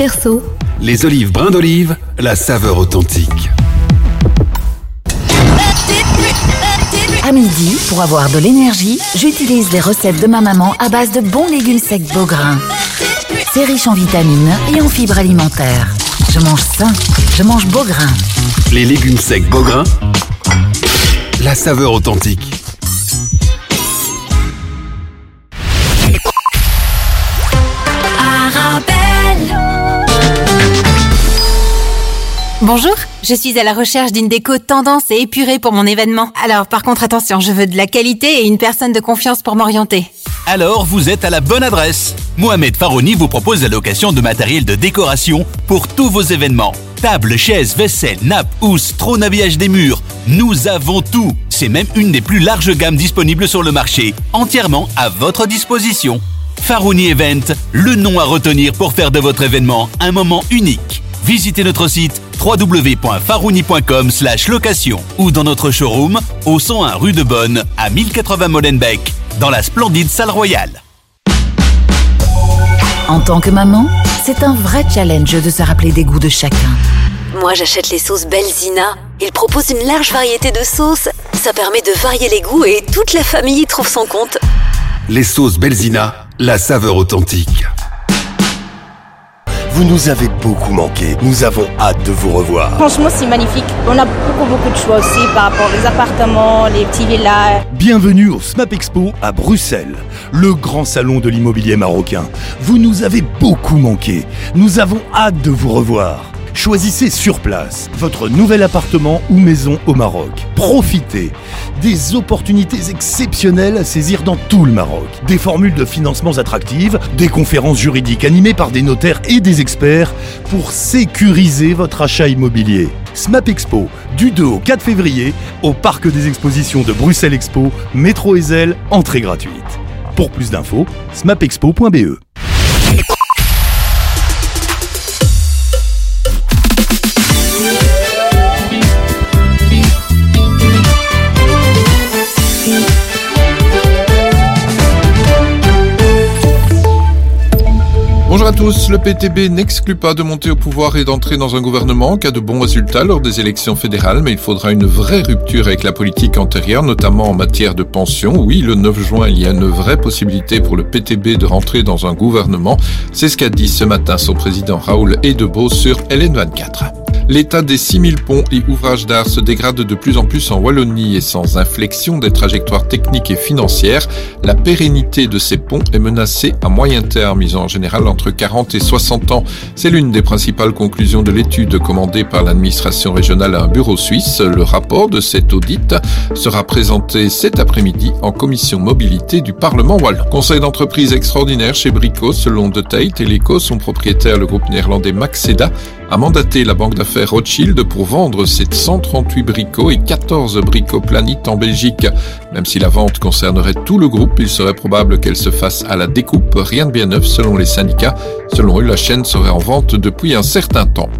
perso. Les olives brin d'olive, la saveur authentique. À midi, pour avoir de l'énergie, j'utilise les recettes de ma maman à base de bons légumes secs beaux grains. C'est riche en vitamines et en fibres alimentaires. Je mange sain, je mange beaux grains. Les légumes secs beaux grains, la saveur authentique. Bonjour, je suis à la recherche d'une déco tendance et épurée pour mon événement. Alors par contre attention, je veux de la qualité et une personne de confiance pour m'orienter. Alors vous êtes à la bonne adresse. Mohamed Farouni vous propose la location de matériel de décoration pour tous vos événements. Tables, chaises, vaisselle, nappes, housses, trône, habillage des murs. Nous avons tout. C'est même une des plus larges gammes disponibles sur le marché, entièrement à votre disposition. Farouni Event, le nom à retenir pour faire de votre événement un moment unique. Visitez notre site www.farouni.com/location ou dans notre showroom au 101 rue de Bonne à 1080 Molenbeek dans la splendide salle royale. En tant que maman, c'est un vrai challenge de se rappeler des goûts de chacun. Moi, j'achète les sauces Belzina. Ils proposent une large variété de sauces. Ça permet de varier les goûts et toute la famille trouve son compte. Les sauces Belzina, la saveur authentique. Vous nous avez beaucoup manqué. Nous avons hâte de vous revoir. Franchement, c'est magnifique. On a beaucoup de choix aussi par rapport aux appartements, les petits villas. Bienvenue au SMAP Expo à Bruxelles, le grand salon de l'immobilier marocain. Vous nous avez beaucoup manqué. Nous avons hâte de vous revoir. Choisissez sur place votre nouvel appartement ou maison au Maroc. Profitez des opportunités exceptionnelles à saisir dans tout le Maroc. Des formules de financements attractives, des conférences juridiques animées par des notaires et des experts pour sécuriser votre achat immobilier. SMAP Expo, du 2 au 4 février, au Parc des Expositions de Bruxelles Expo, métro Ezel, entrée gratuite. Pour plus d'infos, smapexpo.be. Bonjour à tous, le PTB n'exclut pas de monter au pouvoir et d'entrer dans un gouvernement en cas de bons résultats lors des élections fédérales, mais il faudra une vraie rupture avec la politique antérieure, notamment en matière de pension. Oui, le 9 juin, il y a une vraie possibilité pour le PTB de rentrer dans un gouvernement. C'est ce qu'a dit ce matin son président Raoul Hedebo sur LN24. L'état des 6000 ponts et ouvrages d'art se dégrade de plus en plus en Wallonie et sans inflexion des trajectoires techniques et financières, la pérennité de ces ponts est menacée à moyen terme, ils ont en général entre 40 et 60 ans. C'est l'une des principales conclusions de l'étude commandée par l'administration régionale à un bureau suisse. Le rapport de cet audit sera présenté cet après-midi en commission mobilité du Parlement wallon. Conseil d'entreprise extraordinaire chez Brico, selon De Tate et l'Eco, son propriétaire, le groupe néerlandais Maxeda, a mandaté la banque d'affaires Rothschild pour vendre ses 138 bricots et 14 bricots Planite en Belgique. Même si la vente concernerait tout le groupe, il serait probable qu'elle se fasse à la découpe. Rien de bien neuf selon les syndicats. Selon eux, la chaîne serait en vente depuis un certain temps.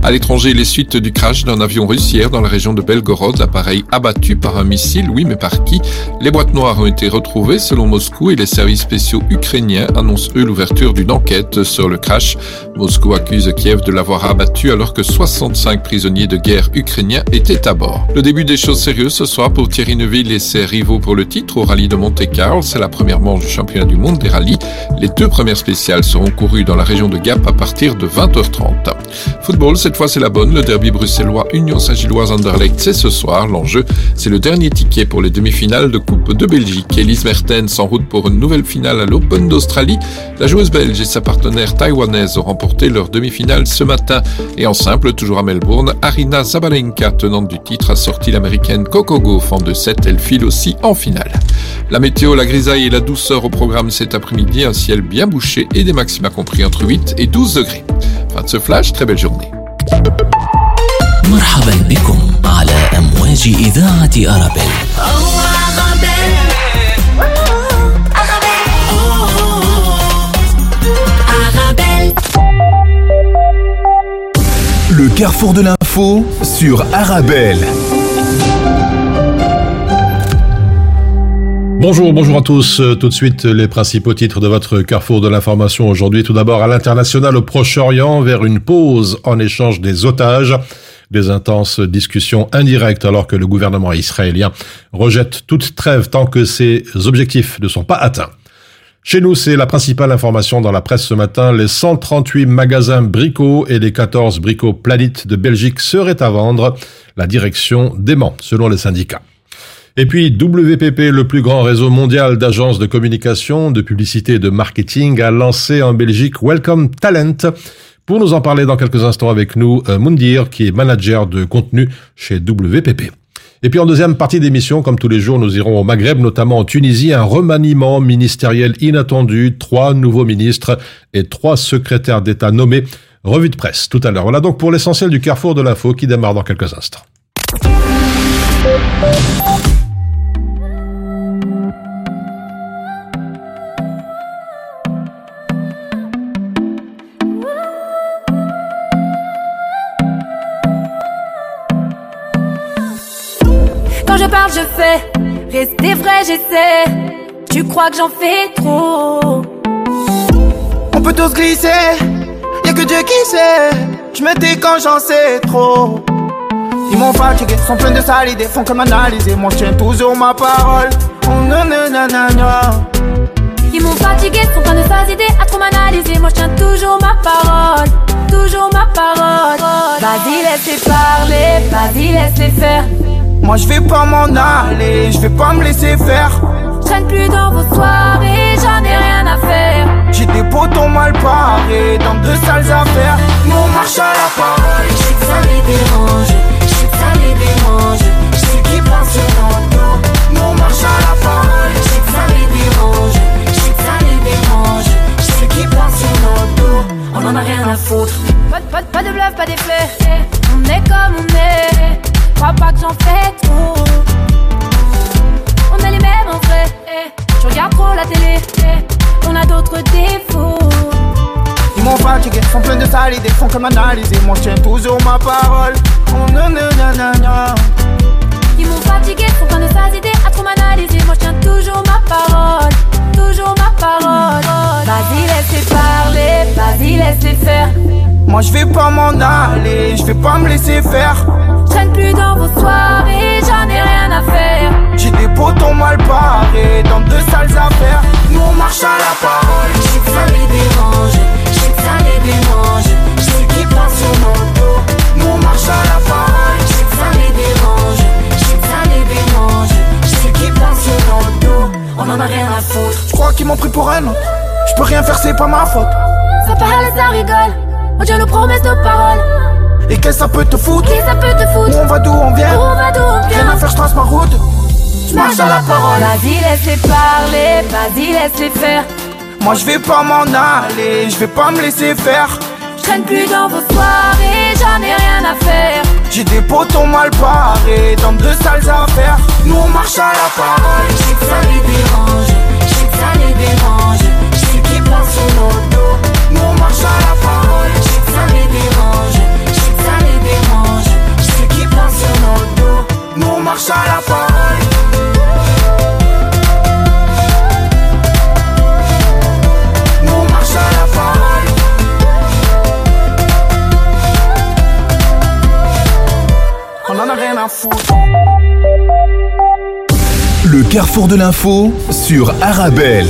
À l'étranger, les suites du crash d'un avion russe hier dans la région de Belgorod, l'appareil abattu par un missile, oui mais par qui ? Les boîtes noires ont été retrouvées selon Moscou et les services spéciaux ukrainiens annoncent eux l'ouverture d'une enquête sur le crash. Moscou accuse Kiev de l'avoir abattu alors que 65 prisonniers de guerre ukrainiens étaient à bord. Le début des choses sérieuses ce soir pour Thierry Neuville et ses rivaux pour le titre au rallye de Monte Carlo, c'est la première manche du championnat du monde des rallyes. Les deux premières spéciales seront courues dans la région de Gap à partir de 20h30. Football, cette fois c'est la bonne, le derby bruxellois Union Saint-Gilloise Anderlecht, c'est ce soir. L'enjeu, c'est le dernier ticket pour les demi-finales de Coupe de Belgique. Elise Mertens en route pour une nouvelle finale à l'Open d'Australie. La joueuse belge et sa partenaire taïwanaise ont remporté leur demi-finale ce matin. Et en simple, toujours à Melbourne, Arina Zabalenka, tenante du titre, a sorti l'américaine Coco Gauff en 2-7. Elle file aussi en finale. La météo, la grisaille et la douceur au programme cet après-midi. Un ciel bien bouché et des maxima compris entre 8 et 12 degrés. Fin de ce flash, très belle journée. مرحبا بكم على أمواج إذاعة أرابيل. Le carrefour de l'info sur Arabelle. Bonjour à tous. Tout de suite, les principaux titres de votre carrefour de l'information aujourd'hui. Tout d'abord, à l'international au Proche-Orient, vers une pause en échange des otages. Des intenses discussions indirectes alors que le gouvernement israélien rejette toute trêve tant que ses objectifs ne sont pas atteints. Chez nous, c'est la principale information dans la presse ce matin. Les 138 magasins Brico et les 14 Brico Planet de Belgique seraient à vendre. La direction dément, selon les syndicats. Et puis WPP, le plus grand réseau mondial d'agences de communication, de publicité et de marketing, a lancé en Belgique Welcome Talent. Pour nous en parler dans quelques instants avec nous, Mounir, qui est manager de contenu chez WPP. Et puis en deuxième partie d'émission, comme tous les jours, nous irons au Maghreb, notamment en Tunisie, un remaniement ministériel inattendu, 3 nouveaux ministres et 3 secrétaires d'État nommés. Revue de presse tout à l'heure. Voilà donc pour l'essentiel du carrefour de l'info qui démarre dans quelques instants. Quand je parle, je fais, rester vrai, j'essaie. Tu crois que j'en fais trop? On peut tous glisser, y'a que Dieu qui sait. Je me tais quand j'en sais trop. Ils m'ont fatigué, sont pleins de sales idées, font que m'analyser. Moi je tiens toujours ma parole. Oh nanana. Ils m'ont fatigué, sont pleins de sales idées, à trop m'analyser. Moi je tiens toujours ma parole. Toujours ma parole. Vas-y, laisse-les parler, vas-y, laisse-les faire. Moi je vais pas m'en aller, je vais pas me laisser faire. Je traîne plus dans vos soirées, j'en ai rien à faire. J'ai des potons mal parés dans 2 sales affaires. Mon marche à la parole, je sais que ça les dérange. Je sais que ça les dérange, je sais qu'ils pensent dans nous. Mon marche à la parole, je sais que ça les dérange. Je sais que ça les dérange, je sais qu'ils pensent dans nous. On en a rien à foutre. Pas de bluff, pas d'effet. On est comme on est. Crois pas que j'en fais trop. On est les mêmes en vrai. Je regarde trop la télé. On a d'autres défauts. Ils m'ont fatigué, sont pleins de sales idées, font que m'analyser. Moi je tiens toujours ma parole. Oh nanana. Ils m'ont fatigué, sont pleins de sales idées, à trop m'analyser. Moi je tiens toujours ma parole. Toujours ma parole. Vas-y laisse les parler, vas-y laisse les faire. Moi je vais pas m'en aller, je vais pas me laisser faire. Je traîne plus dans vos soirées, j'en ai rien à faire. J'ai des potons mal parés dans 2 sales affaires. Nous on marche à la parole, je sais que ça les dérange. Je sais que ça les dérange, je sais qu'ils pensent sur mon dos. Nous on marche à la parole, je sais que ça les dérange. Je sais que ça les dérange, je sais qu'ils pensent sur mon dos. On en a rien à foutre. Je crois qu'ils m'ont pris pour un autre. Je peux rien faire, c'est pas ma faute. Ça parle, ça rigole, on tient nos promesses, nos paroles. Et qu'est-ce que ça peut te foutre? Qu'est-ce que ça peut te foutre? Où on va d'où on vient? Où on va d'où on vient? Rien à faire, je trace ma route. Je marche à la parole. Vas-y, laisse-les parler, vas-y, laisse-les faire. Moi, je vais pas m'en aller, je vais pas me laisser faire. Je traîne plus dans vos soirées, j'en ai rien à faire. J'ai des potons mal parés dans 2 sales affaires. Nous, on marche à la parole. Je sais que ça les dérange, je sais que ça les dérange. Je sais qu'ils pensent sur nos dos. Nous, on marche à la parole. Je sais que ça les dérange. Nous on marche à la parole. Nous on marche à la parole. On en a rien à foutre. Le carrefour de l'info sur Arabelle.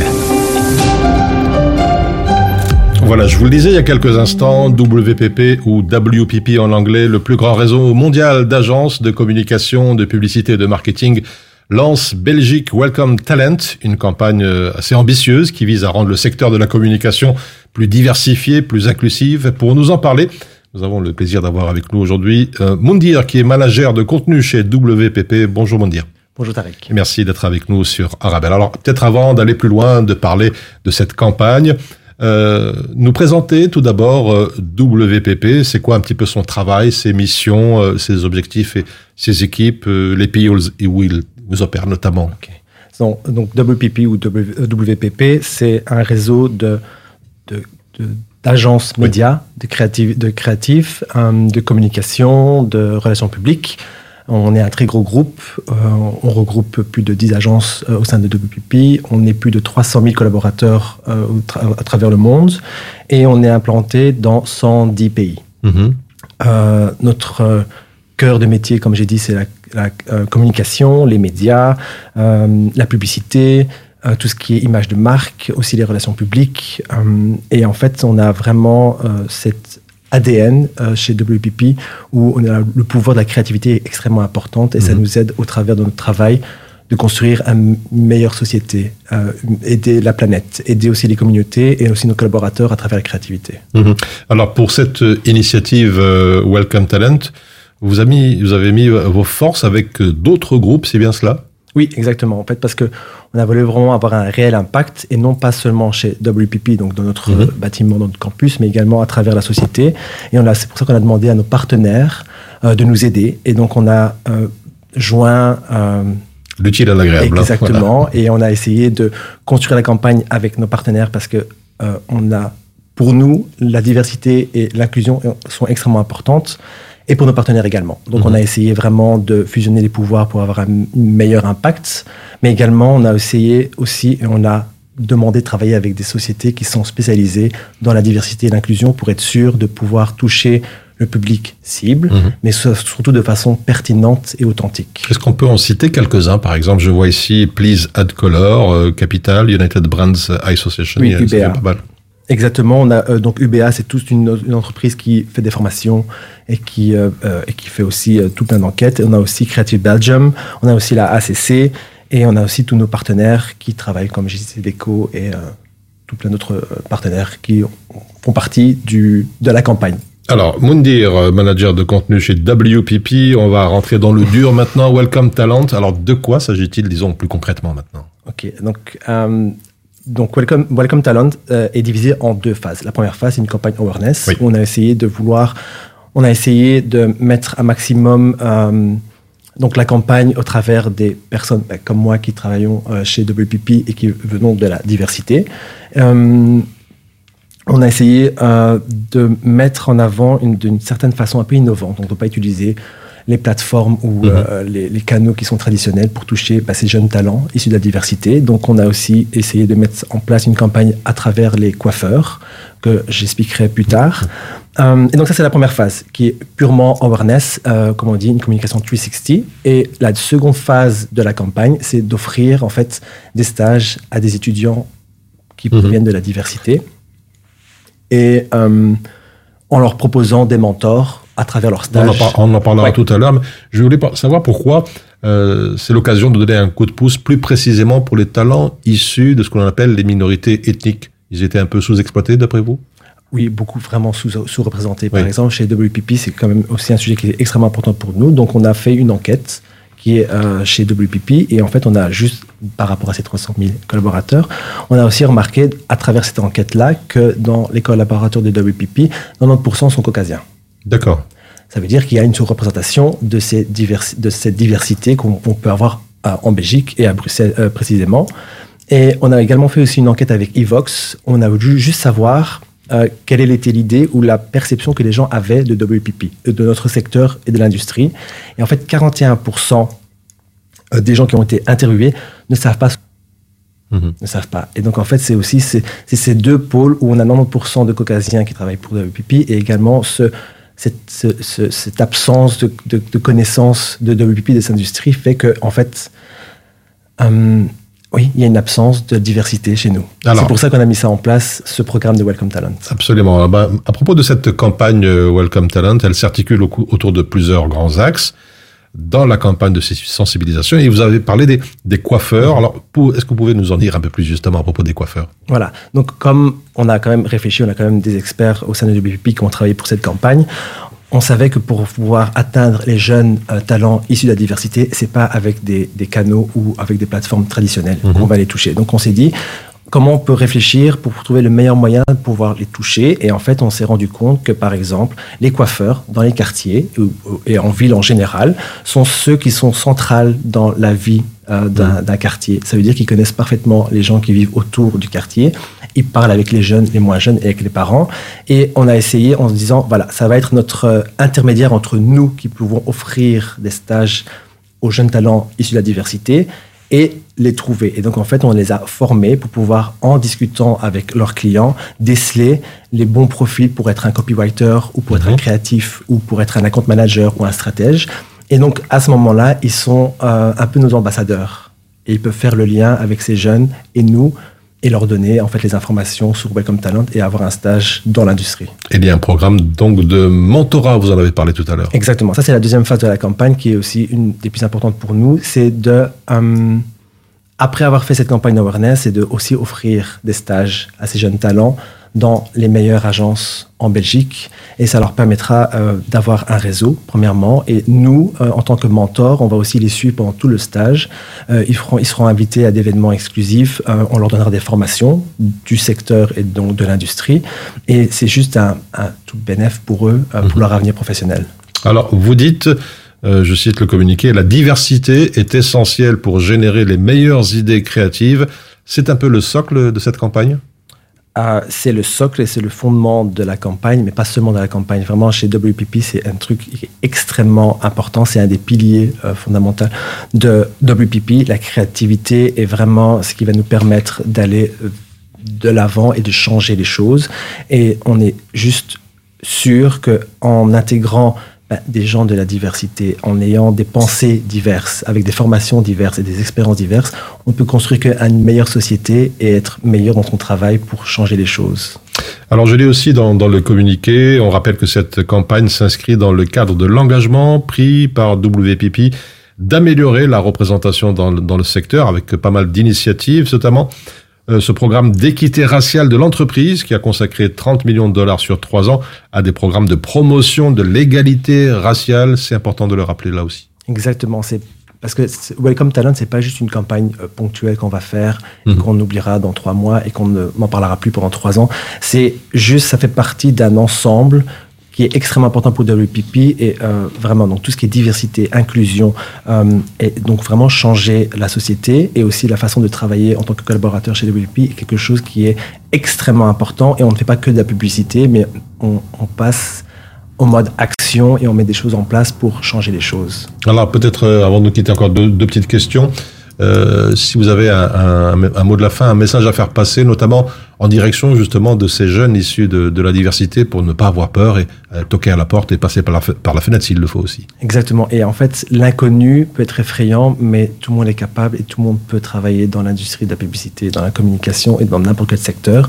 Voilà, je vous le disais il y a quelques instants, WPP ou WPP en anglais, le plus grand réseau mondial d'agences de communication, de publicité et de marketing, lance Belgique Welcome Talent, une campagne assez ambitieuse qui vise à rendre le secteur de la communication plus diversifié, plus inclusif. Pour nous en parler, nous avons le plaisir d'avoir avec nous aujourd'hui Mounir, qui est manager de contenu chez WPP. Bonjour Mounir. Bonjour Tarek. Merci d'être avec nous sur Arabelle. Alors peut-être avant d'aller plus loin, de parler de cette campagne, nous présenter tout d'abord WPP, c'est quoi un petit peu son travail, ses missions, ses objectifs et ses équipes, les pays où il opère notamment. Okay. Donc WPP ou WPP, c'est un réseau d'agences médias, de créatifs, de communication, de relations publiques, On est un très gros groupe, on regroupe plus de 10 agences au sein de WPP, on est plus de 300 000 collaborateurs à travers le monde et on est implanté dans 110 pays. Mm-hmm. Notre cœur de métier, comme j'ai dit, c'est la communication, les médias, la publicité, tout ce qui est image de marque, aussi les relations publiques. Et en fait, on a vraiment cette ADN chez WPP où on a le pouvoir de la créativité est extrêmement importante et ça nous aide au travers de notre travail de construire une meilleure société, aider la planète, aider aussi les communautés et aussi nos collaborateurs à travers la créativité. Mmh. Alors pour cette initiative Welcome Talent, vous avez mis vos forces avec d'autres groupes, c'est bien cela ? Oui, exactement. En fait, parce que on a voulu vraiment avoir un réel impact et non pas seulement chez WPP, donc dans notre bâtiment, dans notre campus, mais également à travers la société. Et c'est pour ça qu'on a demandé à nos partenaires de nous aider. Et donc, on a joint l'utile à l'agréable. Exactement. Voilà. Et on a essayé de construire la campagne avec nos partenaires parce que pour nous, la diversité et l'inclusion sont extrêmement importantes. Et pour nos partenaires également. Donc, on a essayé vraiment de fusionner les pouvoirs pour avoir un meilleur impact. Mais également, on a essayé aussi, et on a demandé de travailler avec des sociétés qui sont spécialisées dans la diversité et l'inclusion pour être sûr de pouvoir toucher le public cible, mais surtout de façon pertinente et authentique. Est-ce qu'on peut en citer quelques-uns ? Par exemple, je vois ici Please Add Color, Capital, United Brands Association. Oui, UBA. Pas mal. Exactement, on a donc UBA, c'est toute une entreprise qui fait des formations et qui fait aussi tout plein d'enquêtes. On a aussi Creative Belgium, on a aussi la ACC et on a aussi tous nos partenaires qui travaillent comme JC Déco et tout plein d'autres partenaires qui font partie de la campagne. Alors, Mounir, manager de contenu chez WPP, on va rentrer dans le dur maintenant. Welcome Talent. Alors, de quoi s'agit-il, disons, plus concrètement maintenant ? Ok, Donc Welcome Talent est divisé en deux phases. La première phase, c'est une campagne awareness. Oui. Où on a essayé de mettre un maximum donc la campagne au travers des personnes comme moi qui travaillons chez WPP et qui venons de la diversité. On a essayé de mettre en avant d'une certaine façon un peu innovante. On ne peut pas utiliser les plateformes ou les canaux qui sont traditionnels pour toucher ces jeunes talents issus de la diversité. Donc, on a aussi essayé de mettre en place une campagne à travers les coiffeurs, que j'expliquerai plus tard. Et donc, ça, c'est la première phase, qui est purement awareness, comme on dit, une communication 360. Et la seconde phase de la campagne, c'est d'offrir, en fait, des stages à des étudiants qui proviennent de la diversité. Et en leur proposant des mentors à travers leur stage. On en parlera tout à l'heure, mais je voulais savoir pourquoi c'est l'occasion de donner un coup de pouce plus précisément pour les talents issus de ce qu'on appelle les minorités ethniques. Ils étaient un peu sous-exploités, d'après vous ? Oui, beaucoup vraiment sous-représentés. Par exemple, chez WPP, c'est quand même aussi un sujet qui est extrêmement important pour nous. Donc, on a fait une enquête qui est chez WPP, et en fait, on a juste, par rapport à ces 300 000 collaborateurs, on a aussi remarqué, à travers cette enquête-là, que dans les collaborateurs de WPP, 90% sont caucasiens. D'accord. Ça veut dire qu'il y a une sous-représentation de cette diversité qu'on peut avoir en Belgique et à Bruxelles précisément. Et on a également fait aussi une enquête avec Evox. On a voulu juste savoir quelle était l'idée ou la perception que les gens avaient de WPP, de notre secteur et de l'industrie. Et en fait, 41% des gens qui ont été interviewés ne savent pas. Et donc, en fait, c'est aussi ces deux pôles où on a 90% de caucasiens qui travaillent pour WPP et également cette absence de connaissance de WPP, de cette industrie, fait que, en fait, il y a une absence de diversité chez nous. Alors, c'est pour ça qu'on a mis ça en place, ce programme de Welcome Talent. Absolument. À propos de cette campagne Welcome Talent, elle s'articule autour de plusieurs grands axes dans la campagne de sensibilisation. Et vous avez parlé des coiffeurs. Alors, est-ce que vous pouvez nous en dire un peu plus justement à propos des coiffeurs ? Voilà. Donc, comme on a quand même réfléchi, on a quand même des experts au sein de WPP qui ont travaillé pour cette campagne. On savait que pour pouvoir atteindre les jeunes talents issus de la diversité, c'est pas avec des canaux ou avec des plateformes traditionnelles qu'on va les toucher. Donc, on s'est dit, comment on peut réfléchir pour trouver le meilleur moyen de pouvoir les toucher ? Et en fait, on s'est rendu compte que, par exemple, les coiffeurs dans les quartiers et en ville en général sont ceux qui sont centrales dans la vie d'un quartier. Ça veut dire qu'ils connaissent parfaitement les gens qui vivent autour du quartier. Ils parlent avec les jeunes, les moins jeunes et avec les parents. Et on a essayé en se disant, voilà, ça va être notre intermédiaire entre nous qui pouvons offrir des stages aux jeunes talents issus de la diversité et les trouver. Et donc, en fait, on les a formés pour pouvoir, en discutant avec leurs clients, déceler les bons profils pour être un copywriter ou pour être un créatif ou pour être un account manager ou un stratège. Et donc, à ce moment-là, ils sont un peu nos ambassadeurs. Et ils peuvent faire le lien avec ces jeunes et nous, et leur donner en fait les informations sur Welcome Talent et avoir un stage dans l'industrie. Et il y a un programme donc de mentorat, vous en avez parlé tout à l'heure. Exactement, ça c'est la deuxième phase de la campagne qui est aussi une des plus importantes pour nous, c'est de, après avoir fait cette campagne d'awareness, c'est de aussi offrir des stages à ces jeunes talents dans les meilleures agences en Belgique et ça leur permettra d'avoir un réseau premièrement et nous en tant que mentors on va aussi les suivre pendant tout le stage, ils seront invités à des événements exclusifs, on leur donnera des formations du secteur et donc de l'industrie et c'est juste un tout bénéf pour eux, pour leur avenir professionnel. Alors vous dites, je cite le communiqué, la diversité est essentielle pour générer les meilleures idées créatives, c'est un peu le socle de cette campagne? C'est le socle et c'est le fondement de la campagne, mais pas seulement de la campagne. Vraiment, chez WPP, c'est un truc extrêmement important. C'est un des piliers fondamentaux de WPP. La créativité est vraiment ce qui va nous permettre d'aller de l'avant et de changer les choses. Et on est juste sûr qu'en intégrant des gens de la diversité, en ayant des pensées diverses, avec des formations diverses et des expériences diverses, on peut construire une meilleure société et être meilleur dans son travail pour changer les choses. Alors je lis aussi dans le communiqué, on rappelle que cette campagne s'inscrit dans le cadre de l'engagement pris par WPP d'améliorer la représentation dans le secteur avec pas mal d'initiatives, notamment ce programme d'équité raciale de l'entreprise qui a consacré 30 millions de dollars sur 3 ans à des programmes de promotion de l'égalité raciale. C'est important de le rappeler là aussi. Exactement, c'est parce que Welcome Talent, c'est pas juste une campagne ponctuelle qu'on va faire, et qu'on oubliera dans 3 mois et qu'on n'en parlera plus pendant 3 ans. C'est juste, ça fait partie d'un ensemble qui est extrêmement important pour WPP et vraiment donc tout ce qui est diversité, inclusion et donc vraiment changer la société et aussi la façon de travailler en tant que collaborateur chez WPP est quelque chose qui est extrêmement important et on ne fait pas que de la publicité mais on passe au mode action et on met des choses en place pour changer les choses. Alors peut-être avant de nous quitter encore deux petites questions. Si vous avez un mot de la fin, un message à faire passer, notamment en direction justement de ces jeunes issus de la diversité pour ne pas avoir peur et toquer à la porte et passer par la fenêtre s'il le faut aussi. Exactement. Et en fait, l'inconnu peut être effrayant, mais tout le monde est capable et tout le monde peut travailler dans l'industrie de la publicité, dans la communication et dans n'importe quel secteur.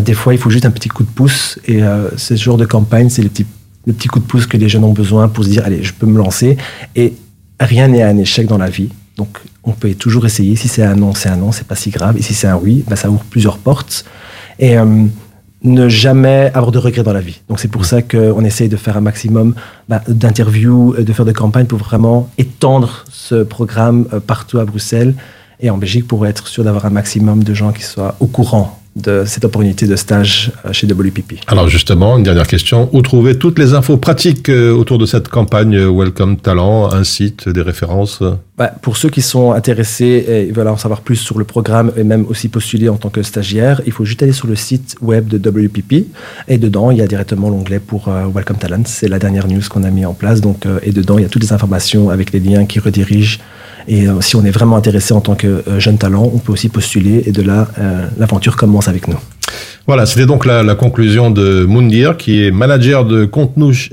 Des fois, il faut juste un petit coup de pouce et ce genre de campagne, c'est le petit coup de pouce que les jeunes ont besoin pour se dire « Allez, je peux me lancer » et rien n'est un échec dans la vie. Donc, on peut toujours essayer. Si c'est un non, c'est un non, c'est pas si grave. Et si c'est un oui, ça ouvre plusieurs portes. Et ne jamais avoir de regrets dans la vie. Donc, c'est pour ça qu'on essaye de faire un maximum d'interviews, de faire des campagnes pour vraiment étendre ce programme partout à Bruxelles et en Belgique pour être sûr d'avoir un maximum de gens qui soient au courant de cette opportunité de stage chez WPP. Alors justement, une dernière question. Où trouver toutes les infos pratiques autour de cette campagne Welcome Talent, un site, des références? Pour ceux qui sont intéressés et veulent en savoir plus sur le programme et même aussi postuler en tant que stagiaire, il faut juste aller sur le site web de WPP et dedans, il y a directement l'onglet pour Welcome Talent. C'est la dernière news qu'on a mis en place. Donc, et dedans, il y a toutes les informations avec les liens qui redirigent. Et si on est vraiment intéressé en tant que jeune talent, on peut aussi postuler. Et de là, l'aventure commence avec nous. Voilà, c'était donc la conclusion de Mounir, qui est manager de contenu, chez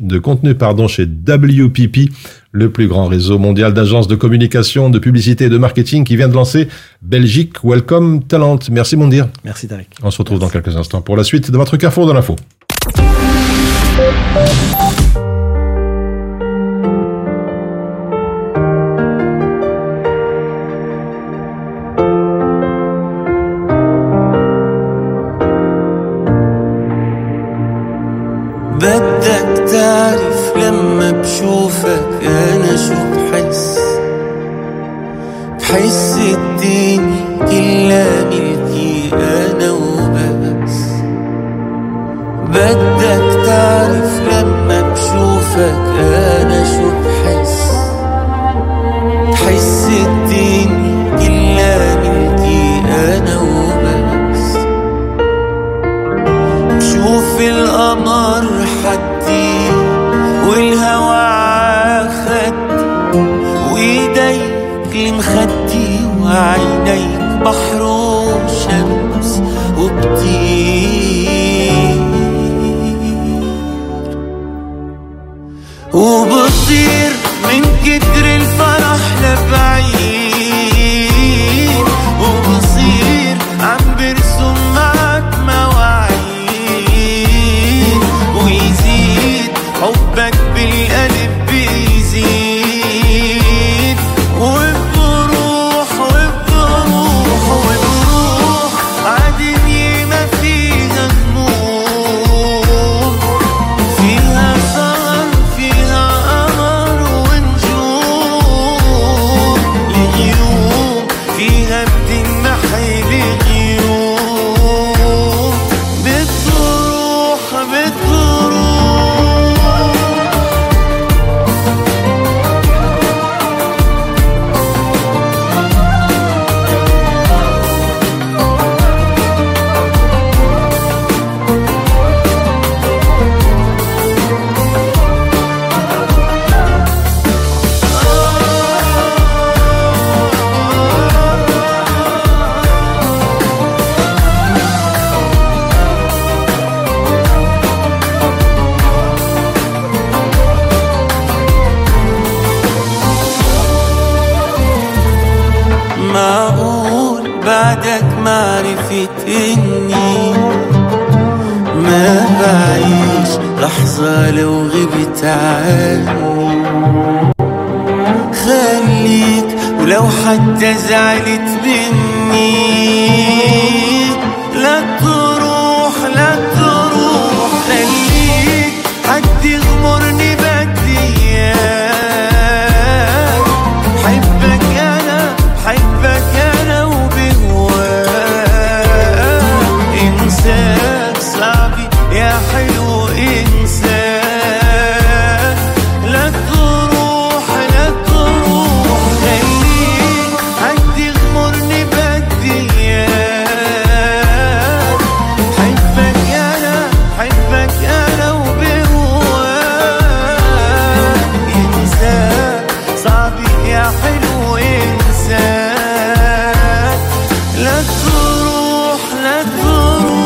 WPP, le plus grand réseau mondial d'agences de communication, de publicité et de marketing qui vient de lancer Belgique Welcome Talent. Merci Mounir. Merci Tarek. On se retrouve dans quelques instants pour la suite de votre Carrefour de l'Info. I'll see you. مخدي وعينيك بحر وشمس وبطير من كتر الفرح لبعيد وبصير عم برسم معك مواعيد ويزيد حبك بالقلب بيزيد وبروح وبروح وبروح عالدنيا ما فيها هموم فيها صار فيها قمر ونجوم اليوم فيها بدنا حيل اليوم بتروح معقول بعدك معرفت إني ما بعيش لحظة لو غبت عني خليك ولو حتى زعلت مني لا تروح لا تروح خليك حد يغمرني بدي إياك حبك أنا وبهواك إنساك صعبي يا حلو إنساك لا تروح لا تروح خليك حد يغمرني بدي إياك حبك أنا وبهواك إنساك صعبي يا حلو إنساك لا تروح لا تروح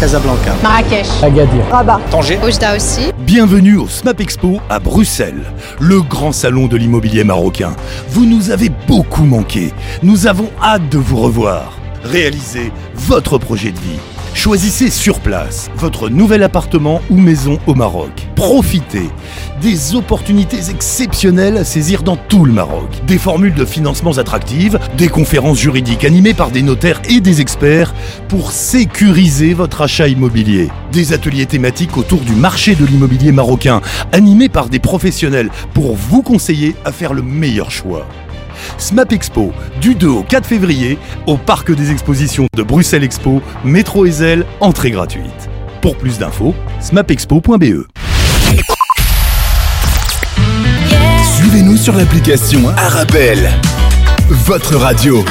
Casablanca, Marrakech, Agadir, Rabat, Tanger, Oujda aussi. Bienvenue au SMAP Expo à Bruxelles, le grand salon de l'immobilier marocain. Vous nous avez beaucoup manqué. Nous avons hâte de vous revoir. Réalisez votre projet de vie. Choisissez sur place votre nouvel appartement ou maison au Maroc. Profitez des opportunités exceptionnelles à saisir dans tout le Maroc. Des formules de financements attractives, des conférences juridiques animées par des notaires et des experts pour sécuriser votre achat immobilier. Des ateliers thématiques autour du marché de l'immobilier marocain, animés par des professionnels pour vous conseiller à faire le meilleur choix. SMAP Expo, du 2 au 4 février, au Parc des Expositions de Bruxelles Expo, métro Ezel, entrée gratuite. Pour plus d'infos, smapexpo.be. Suivez-nous sur l'application Arabelle, votre radio.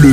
Le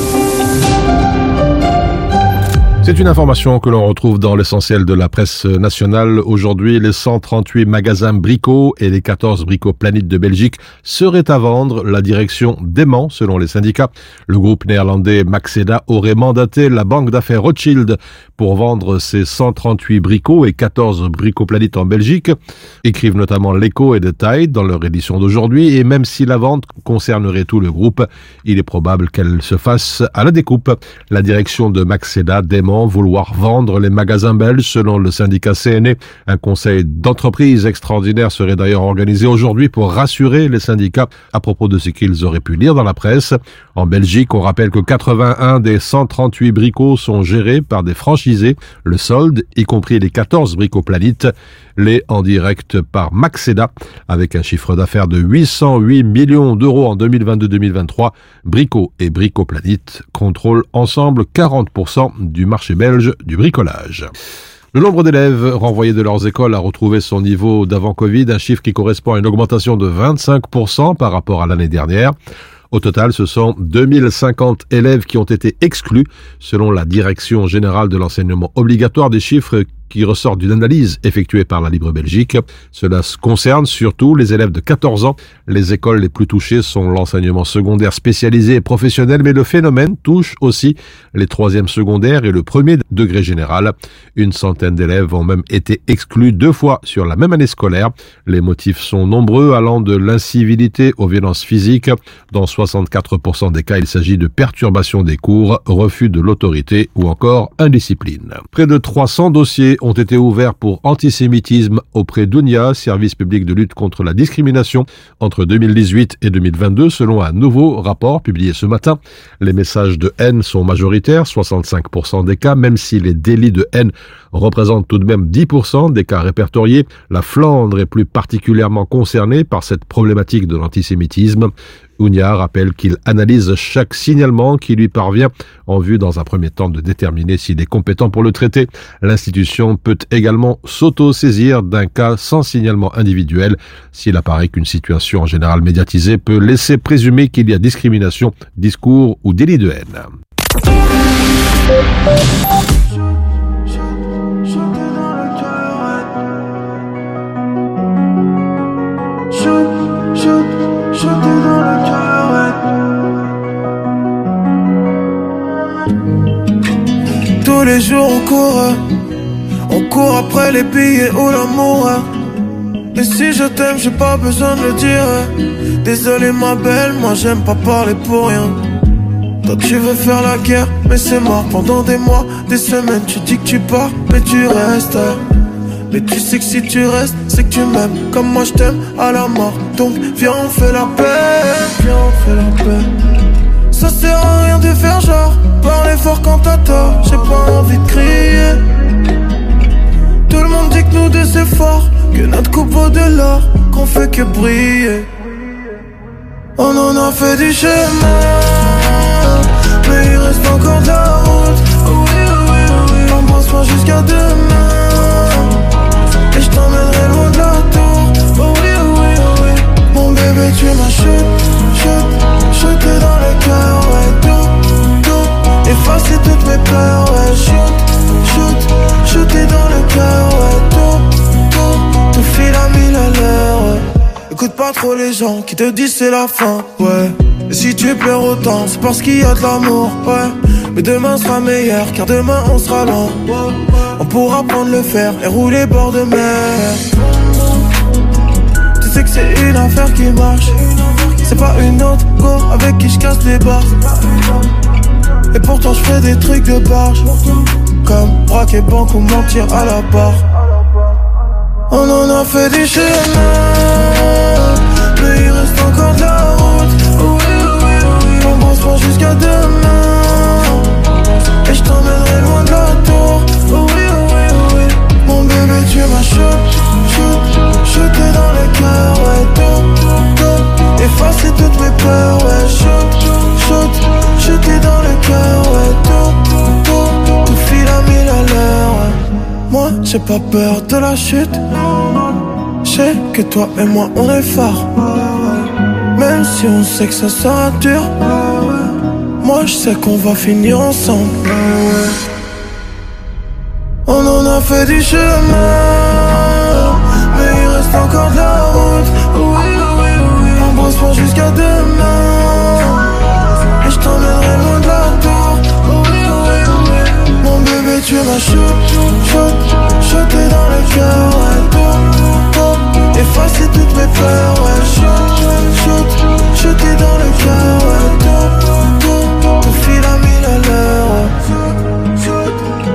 C'est une information que l'on retrouve dans l'essentiel de la presse nationale. Aujourd'hui, les 138 magasins Brico et les 14 Brico Planète de Belgique seraient à vendre. La direction dément, selon les syndicats. Le groupe néerlandais Maxeda aurait mandaté la banque d'affaires Rothschild pour vendre ses 138 Brico et 14 Brico Planète en Belgique. Écrivent notamment l'Echo et The Tide dans leur édition d'aujourd'hui. Et même si la vente concernerait tout le groupe, il est probable qu'elle se fasse à la découpe. La direction de Maxeda dément gouvernement vouloir vendre les magasins belges selon le syndicat CNE. Un conseil d'entreprise extraordinaire serait d'ailleurs organisé aujourd'hui pour rassurer les syndicats à propos de ce qu'ils auraient pu lire dans la presse. En Belgique, on rappelle que 81 des 138 bricots sont gérés par des franchisés. Le solde, y compris les 14 bricoplanètes, les en direct par Maxeda, avec un chiffre d'affaires de 808 millions d'euros en 2022-2023. Brico et bricoplanètes contrôlent ensemble 40% du marché belge du bricolage. Le nombre d'élèves renvoyés de leurs écoles a retrouvé son niveau d'avant Covid, un chiffre qui correspond à une augmentation de 25% par rapport à l'année dernière. Au total, ce sont 2050 élèves qui ont été exclus, selon la Direction générale de l'enseignement obligatoire, des chiffres qui ressortent d'une analyse effectuée par la Libre Belgique. Cela concerne surtout les élèves de 14 ans. Les écoles les plus touchées sont l'enseignement secondaire spécialisé et professionnel, mais le phénomène touche aussi les troisièmes secondaires et le premier degré général. Une centaine d'élèves ont même été exclus 2 fois sur la même année scolaire. Les motifs sont nombreux, allant de l'incivilité aux violences physiques. Dans 64% des cas, il s'agit de perturbations des cours, refus de l'autorité ou encore indiscipline. Près de 300 dossiers ont été ouverts pour antisémitisme auprès d'UNIA, service public de lutte contre la discrimination, entre 2018 et 2022, selon un nouveau rapport publié ce matin. Les messages de haine sont majoritaires, 65% des cas, même si les délits de haine représentent tout de même 10% des cas répertoriés. La Flandre est plus particulièrement concernée par cette problématique de l'antisémitisme. UNIA rappelle qu'il analyse chaque signalement qui lui parvient en vue, dans un premier temps, de déterminer s'il est compétent pour le traiter. L'institution peut également s'auto-saisir d'un cas sans signalement individuel s'il apparaît qu'une situation en général médiatisée peut laisser présumer qu'il y a discrimination, discours ou délit de haine. Tous les jours on court après les billets ou l'amour. Et si je t'aime, j'ai pas besoin de le dire. Désolé ma belle, moi j'aime pas parler pour rien. Toi tu veux faire la guerre, mais c'est mort. Pendant des mois, des semaines, tu dis que tu pars, mais tu restes. Mais tu sais que si tu restes, c'est que tu m'aimes comme moi je t'aime à la mort. Donc viens on fait la paix, viens on fait la paix. Ça sert à rien de faire genre, parler fort quand t'as tort. J'ai pas envie de crier. Tout le monde dit que nous deux c'est fort, que notre coupe vaut de l'or, qu'on fait que briller. On en a fait du chemin, mais il reste encore de la route. Oui, oui, oui, embrasse-moi jusqu'à demain, et je t'emmènerai loin de la tour. Oh oui, oui, oui, mon bébé tu m'achètes. Shooter dans le cœur, ouais, tout, tout. Effacer toutes mes peurs, ouais, shoot, shoot. Shooter dans le cœur, ouais, tout, tout. Tout file à 1000 à l'heure, ouais. Écoute pas trop les gens qui te disent c'est la fin, ouais. Et si tu pleures autant, c'est parce qu'il y a de l'amour, ouais. Mais demain sera meilleur, car demain on sera lent. On pourra prendre le fer et rouler bord de mer. Tu sais que c'est une affaire qui marche, c'est pas une autre go avec qui je casse les barres. Et pourtant je fais des trucs de barge, comme braquer banque ou mentir à la barre. On en a fait du chemin, mais il reste encore de la route. Oui, oui, oui, embrasse-moi jusqu'à demain, et je t'emmènerai loin de la tour. Oui, oui, oui, mon bébé tu m'as shooté dans le cœur, ouais, tout, tout. Effacer toutes mes peurs, ouais, shoot, shooter dans le cœur, ouais, tout, tout, tout file à 1000 à l'heure, ouais. Moi, j'ai pas peur de la chute, je sais que toi et moi on est forts, même si on sait que ça sera dur, moi je sais qu'on va finir ensemble, ouais. On en a fait du chemin, mais il reste encore de la route, oui. Jusqu'à demain, et je t'emmènerai loin de la tour. Oh oui, oh oui, mon bébé tu m'as shooté dans le cœur, ouais, tout, tout. Effacer toutes mes peurs, ouais, shooté dans le cœur, ouais, tout, tout. Tout file à 1000 à l'heure, ouais.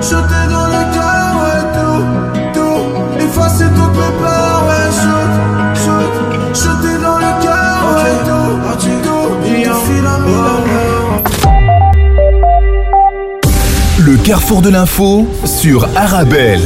carrefour de l'info sur Arabelle.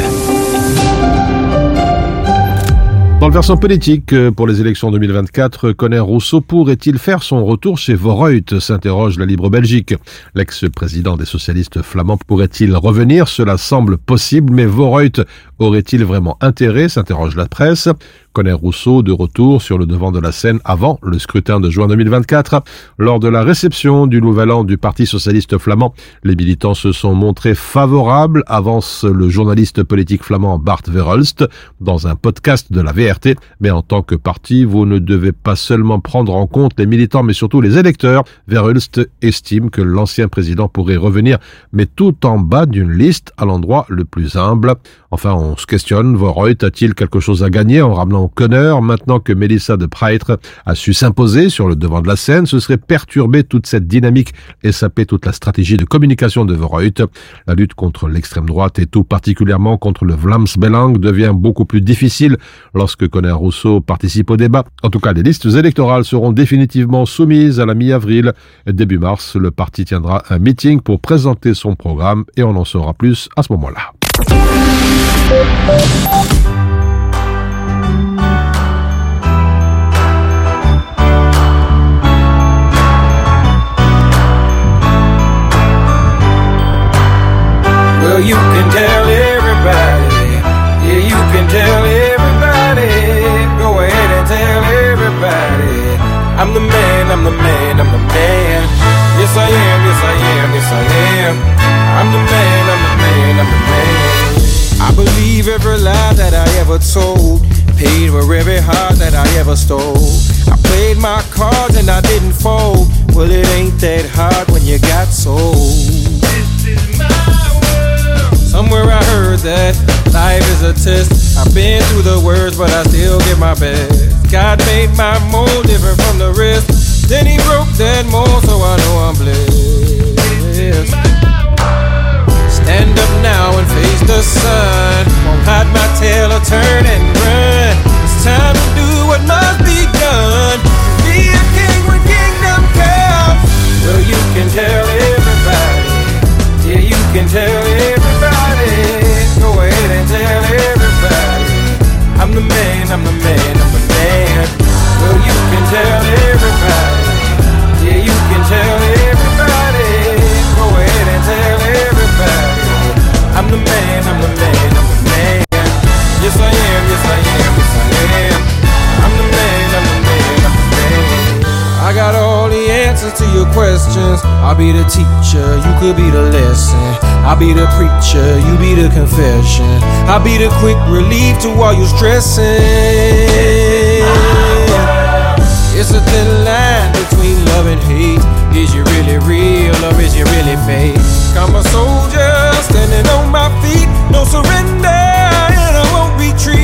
Dans le versant politique, pour les élections 2024, Conner Rousseau pourrait-il faire son retour chez Vooruit, s'interroge la Libre Belgique. L'ex-président des socialistes flamands pourrait-il revenir? Cela semble possible, mais Vooruit aurait-il vraiment intérêt? S'interroge la presse. Conner Rousseau de retour sur le devant de la scène avant le scrutin de juin 2024. Lors de la réception du nouvel an du Parti socialiste flamand, les militants se sont montrés favorables, avance le journaliste politique flamand Bart Verhelst dans un podcast de la VRT. Mais en tant que parti, vous ne devez pas seulement prendre en compte les militants, mais surtout les électeurs. Verhelst estime que l'ancien président pourrait revenir, mais tout en bas d'une liste à l'endroit le plus humble. Enfin, on se questionne, Vooruit a-t-il quelque chose à gagner en ramenant Conner, maintenant que Mélissa de Praître a su s'imposer sur le devant de la scène? Ce serait perturber toute cette dynamique et saper toute la stratégie de communication de Vooruit. La lutte contre l'extrême droite et tout particulièrement contre le Vlaams Belang devient beaucoup plus difficile lorsque Conner Rousseau participe au débat. En tout cas, les listes électorales seront définitivement soumises à la mi-avril. Début mars, le parti tiendra un meeting pour présenter son programme et on en saura plus à ce moment-là. Well, you can tell everybody, yeah, you can tell everybody, go ahead and tell everybody, I'm the man, I'm the man, I'm the man, yes I am, yes I am, yes I am, I'm the man, I'm the man, I'm the man. I believe every lie that I ever told, paid for every heart that I ever stole. I played my cards and I didn't fold. Well, it ain't that hard when you got sold. This is my world. Somewhere I heard that life is a test. I've been through the worst, but I still give my best. God made my mold different from the rest. Then he broke that mold, so I know I'm blessed. This is my world. Stand up now and face the sun, won't hide my tail or turn and run. It's time to do what must be done, be a king when kingdom comes. Well, you can tell everybody, yeah, you can tell everybody, go ahead and tell everybody, I'm the man, I'm the man, I'm the man. Well, you can tell everybody, yeah, you can tell everybody, go ahead and tell everybody, I'm the man, I'm the man, I'm the man. Yes I am, yes I am, yes I am. I'm the man, I'm the man, I'm the man. I got all the answers to your questions. I'll be the teacher, you could be the lesson. I'll be the preacher, you be the confession. I'll be the quick relief to all you stressing. It's a thin line between love and hate. Is you really real or is you really fake? I'm a soldier standing on my feet, no surrender and I won't retreat.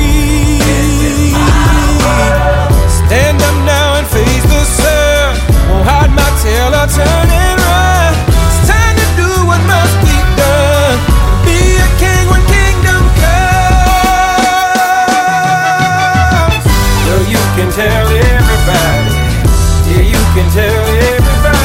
Stand up now and face the sun, won't hide my tail or turn and run. It's time to do what must be done, be a king when kingdom comes. Well, you can tell everybody, yeah, you can tell everybody,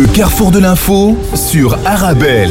Le carrefour de l'info sur Arabelle.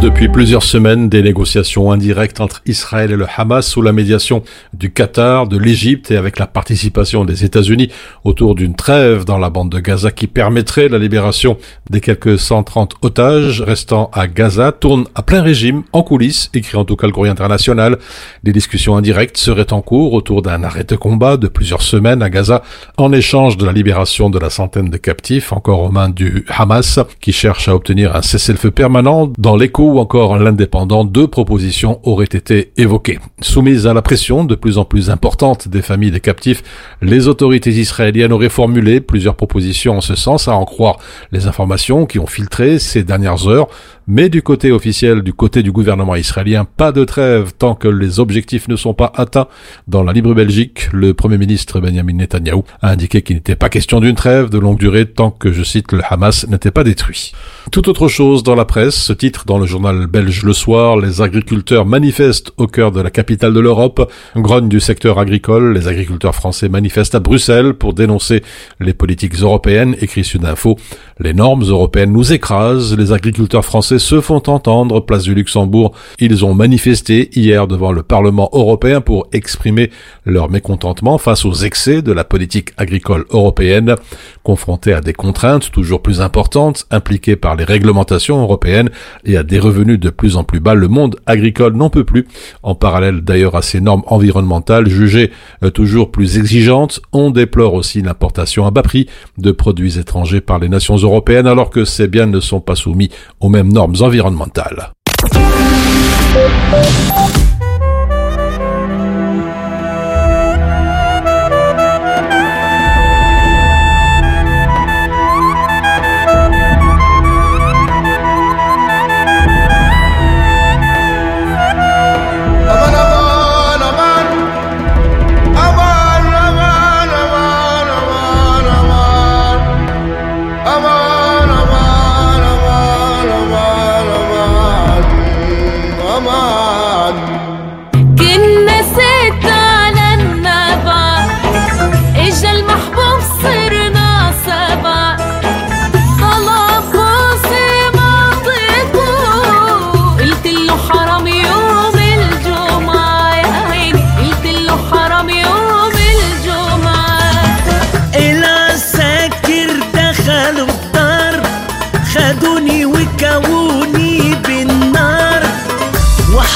Depuis plusieurs semaines, des négociations indirectes entre Israël et le Hamas sous la médiation du Qatar, de l'Égypte et avec la participation des États-Unis autour d'une trêve dans la bande de Gaza qui permettrait la libération des quelques 130 otages restant à Gaza tournent à plein régime en coulisses, écrit en tout cas le Courrier international. Des discussions indirectes seraient en cours autour d'un arrêt de combat de plusieurs semaines à Gaza en échange de la libération de la centaine de captifs encore aux mains du Hamas qui cherche à obtenir un cessez-le-feu permanent dans l'écho ou encore l'indépendant, deux propositions auraient été évoquées. Soumises à la pression de plus en plus importante des familles des captifs, les autorités israéliennes auraient formulé plusieurs propositions en ce sens, à en croire les informations qui ont filtré ces dernières heures. Mais du côté officiel, du côté du gouvernement israélien, pas de trêve tant que les objectifs ne sont pas atteints. Dans la Libre Belgique, le Premier ministre Benjamin Netanyahou a indiqué qu'il n'était pas question d'une trêve de longue durée tant que, je cite, le Hamas n'était pas détruit. Tout autre chose dans la presse, ce titre dans le journal belge Le Soir, les agriculteurs manifestent au cœur de la capitale de l'Europe. Grogne du secteur agricole, les agriculteurs français manifestent à Bruxelles pour dénoncer les politiques européennes, écrit Sudinfo. Les normes européennes nous écrasent, les agriculteurs français se font entendre, place du Luxembourg. Ils ont manifesté hier devant le Parlement européen pour exprimer leur mécontentement face aux excès de la politique agricole européenne. Confrontés à des contraintes toujours plus importantes, impliquées par les réglementations européennes et à des revenus de plus en plus bas, le monde agricole n'en peut plus. En parallèle d'ailleurs à ces normes environnementales jugées toujours plus exigeantes, on déplore aussi l'importation à bas prix de produits étrangers par les nations européennes alors que ces biens ne sont pas soumis aux mêmes normes environnementales.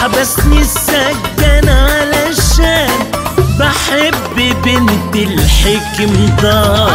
حبسني السجن علشان بحب بنت الحكم دار.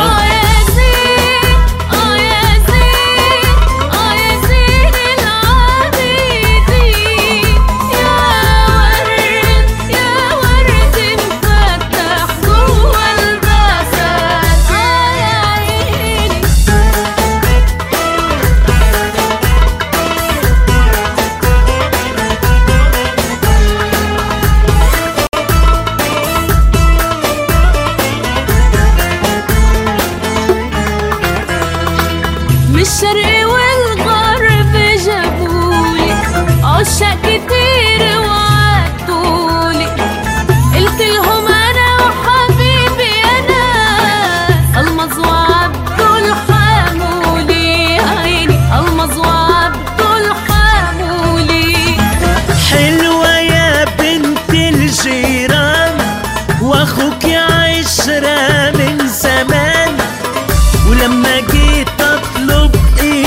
لما جيت أطلب إيه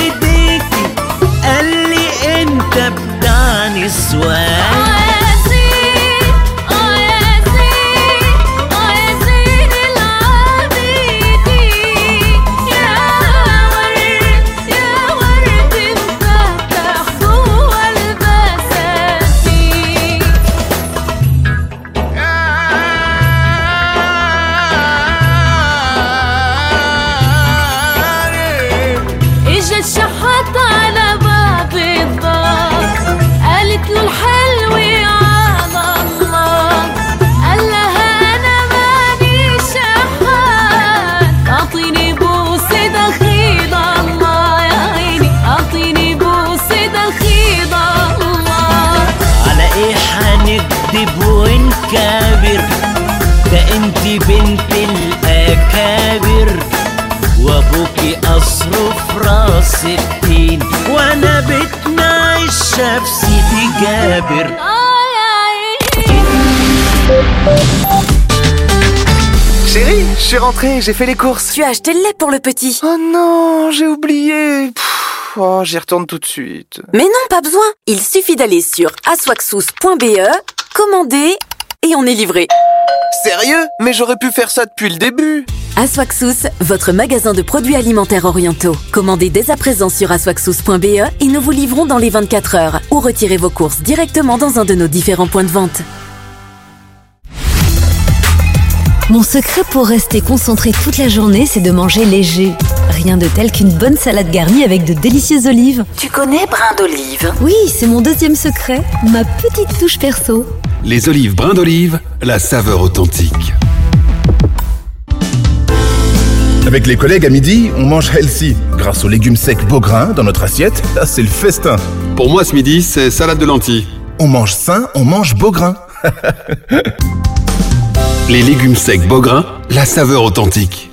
وابوكي اصرف راس الدين وانا بتنعي الشفسي في جابر. Chérie, je suis rentrée, j'ai fait les courses. Tu as acheté le lait pour le petit. Oh non, j'ai oublié. Oh, j'y retourne tout de suite. Mais non, pas besoin. Il suffit d'aller sur aswaxus.be, commander et on est livré. Sérieux ? Mais j'aurais pu faire ça depuis le début. Aswaxus, votre magasin de produits alimentaires orientaux. Commandez dès à présent sur aswaxus.be et nous vous livrons dans les 24 heures ou retirez vos courses directement dans un de nos différents points de vente. Mon secret pour rester concentré toute la journée, c'est de manger léger. Rien de tel qu'une bonne salade garnie avec de délicieuses olives. Tu connais brin d'olive ? Oui, c'est mon deuxième secret, ma petite touche perso. Les olives brin d'olive, la saveur authentique. Avec les collègues à midi, on mange healthy. Grâce aux légumes secs beaux grains dans notre assiette, là c'est le festin. Pour moi ce midi, c'est salade de lentilles. On mange sain, on mange beaux grains. Les légumes secs beaux grains, la saveur authentique.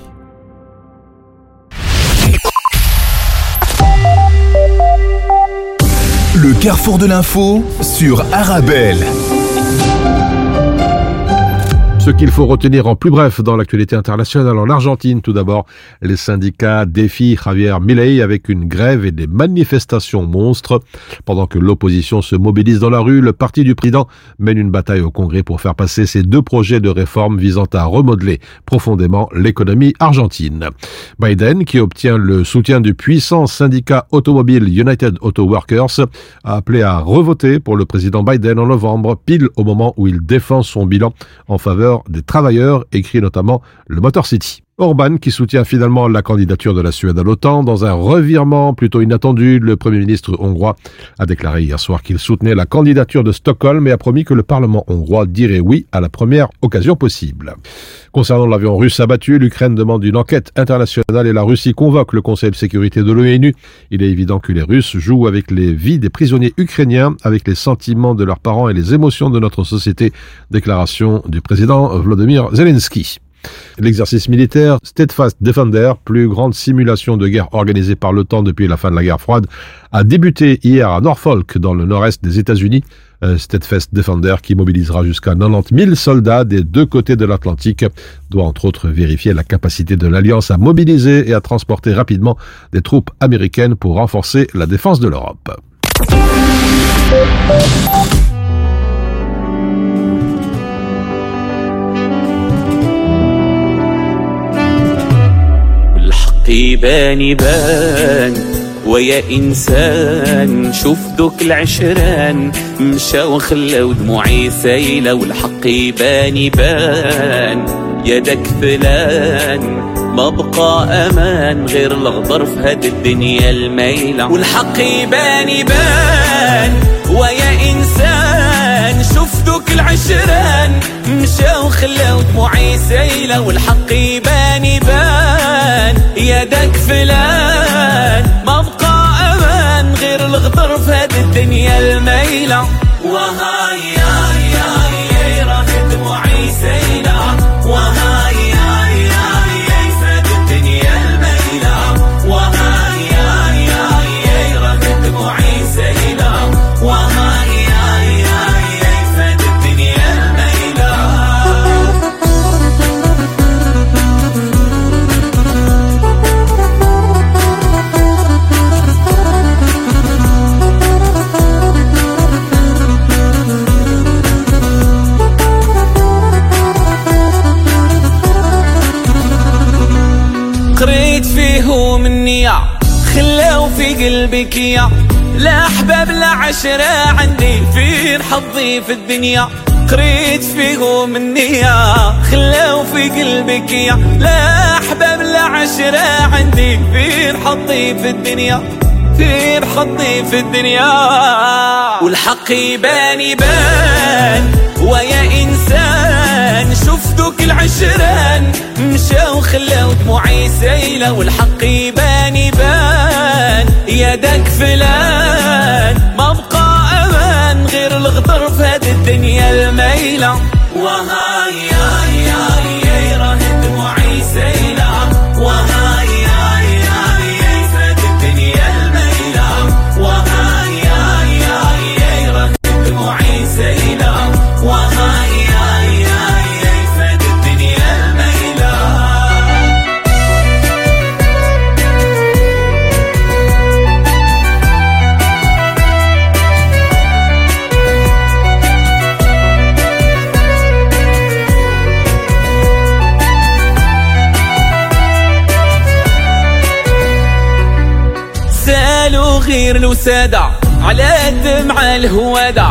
Le carrefour de l'info sur Arabelle. Ce qu'il faut retenir en plus bref dans l'actualité internationale en Argentine, tout d'abord, les syndicats défient Javier Milei avec une grève et des manifestations monstres. Pendant que l'opposition se mobilise dans la rue, le parti du président mène une bataille au Congrès pour faire passer ses deux projets de réforme visant à remodeler profondément l'économie argentine. Biden, qui obtient le soutien du puissant syndicat automobile United Auto Workers, a appelé à revoter pour le président Biden en novembre, pile au moment où il défend son bilan en faveur des travailleurs, écrit notamment le Motor City. Orban, qui soutient finalement la candidature de la Suède à l'OTAN, dans un revirement plutôt inattendu, le Premier ministre hongrois a déclaré hier soir qu'il soutenait la candidature de Stockholm et a promis que le Parlement hongrois dirait oui à la première occasion possible. Concernant l'avion russe abattu, l'Ukraine demande une enquête internationale et la Russie convoque le Conseil de sécurité de l'ONU. Il est évident que les Russes jouent avec les vies des prisonniers ukrainiens, avec les sentiments de leurs parents et les émotions de notre société. Déclaration du président Volodymyr Zelensky. L'exercice militaire Steadfast Defender, plus grande simulation de guerre organisée par l'OTAN depuis la fin de la guerre froide, a débuté hier à Norfolk, dans le nord-est des États-Unis. Steadfast Defender, qui mobilisera jusqu'à 90 000 soldats des deux côtés de l'Atlantique, doit entre autres vérifier la capacité de l'Alliance à mobiliser et à transporter rapidement des troupes américaines pour renforcer la défense de l'Europe. باني بان ويا إنسان شوف دوك العشران مشى وخلى ودموعي سايلة والحق يباني بان يدك فلان ما بقى أمان غير الغدر في هاد الدنيا الميلة والحق يباني بان ويا إنسان شوف دوك العشران مشى وخلى ودموعي سايلة والحق يباني بان يدك فلان ما بقى أمان غير الغدر في هاد الدنيا الميلة وهاي هاي هاي هاي راه دموعي سايلة وهاي هاي هاي هاي فهاد الدنيا الميلة وهاي هاي هاي هاي راه دموعي سايلة وهاي هاي هاي هاي فهاد الدنيا الميلة خلاو في قلبك يا لا أحباب لا عشرة عندي فين حظي في الدنيا قريت فيهم النية خلاو في قلبك يا لا أحباب لا عشرة عندي فين حظي في الدنيا فين حظي في الدنيا والحق يبان يبان ويا إنسان شوف دوك العشران مشاو خلاو دموعي سايلة والحق يبان يبان يدك فلان ما بقى أمان غير الغدر في هاد الدنيا الميلة وهاي هاي هاي هاي راه دموعي سايلة وهاي خير الوسادة على الدمعة الهوادة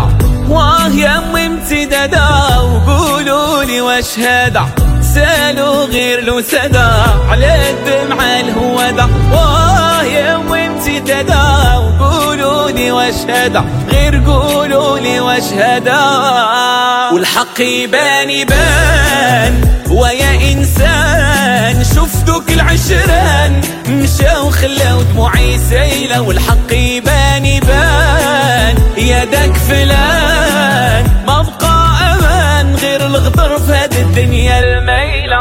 واه يمي امتدادة وقولوا لي واش هذا سالوا غير الوسادة على الدمعة الهوادة واه يمي امتدادة وقولوا لي واش هذا غير قولوا لي واش هذا والحق يبان يبان ويا إنسان شوف ذوك العشران مشاو خلاو دموعي سايلة والحق يبان يبان يا داك فلان ما بقى أمان غير الغدر في هاد الدنيا المايلة.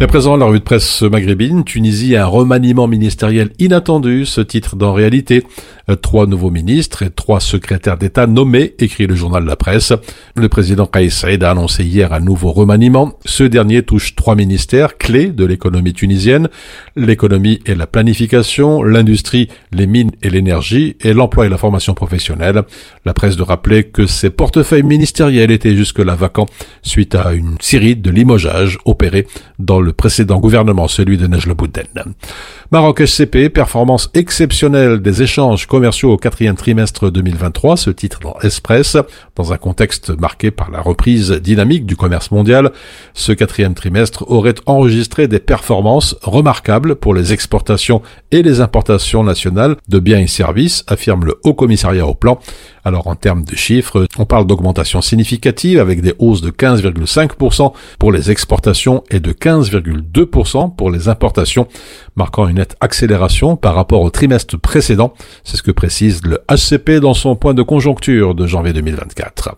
À présent, la revue de presse maghrébine, Tunisie, un remaniement ministériel inattendu, ce titre dans Réalité. 3 nouveaux ministres et 3 secrétaires d'État nommés, écrit le journal La Presse. Le président Kais Saïed a annoncé hier un nouveau remaniement. Ce dernier touche 3 ministères clés de l'économie tunisienne, l'économie et la planification, l'industrie, les mines et l'énergie, et l'emploi et la formation professionnelle. La presse de rappeler que ces portefeuilles ministériels étaient jusque-là vacants suite à une série de limogeages opérés dans le précédent gouvernement, celui de Nejle Boudene. Maroc SCP, performance exceptionnelle des échanges commerciaux au quatrième trimestre 2023, ce titre dans Express. Dans un contexte marqué par la reprise dynamique du commerce mondial, ce quatrième trimestre aurait enregistré des performances remarquables pour les exportations et les importations nationales de biens et services, affirme le Haut Commissariat au Plan. Alors en termes de chiffres, on parle d'augmentation significative avec des hausses de 15,5% pour les exportations et de 15,2% pour les importations, marquant une nette accélération par rapport au trimestre précédent. C'est ce que précise le HCP dans son point de conjoncture de janvier 2024.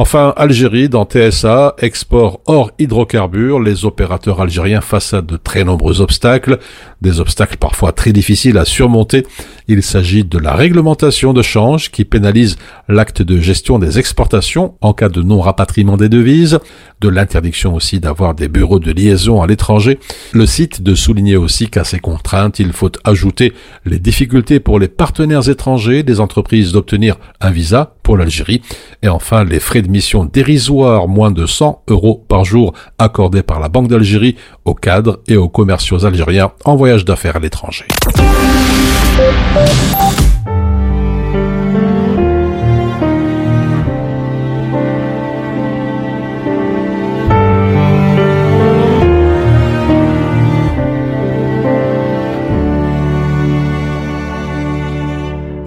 Enfin, Algérie, dans TSA, export hors hydrocarbures, les opérateurs algériens face à de très nombreux obstacles, des obstacles parfois très difficiles à surmonter. Il s'agit de la réglementation de change qui pénalise l'acte de gestion des exportations en cas de non-rapatriement des devises, de l'interdiction aussi d'avoir des bureaux de liaison à l'étranger. Le site de souligner aussi qu'à ces contraintes, il faut ajouter les difficultés pour les partenaires étrangers des entreprises d'obtenir un visa pour l'Algérie, et enfin les frais de mission dérisoires, moins de 100 € par jour accordés par la Banque d'Algérie aux cadres et aux commerciaux algériens en voyage d'affaires à l'étranger.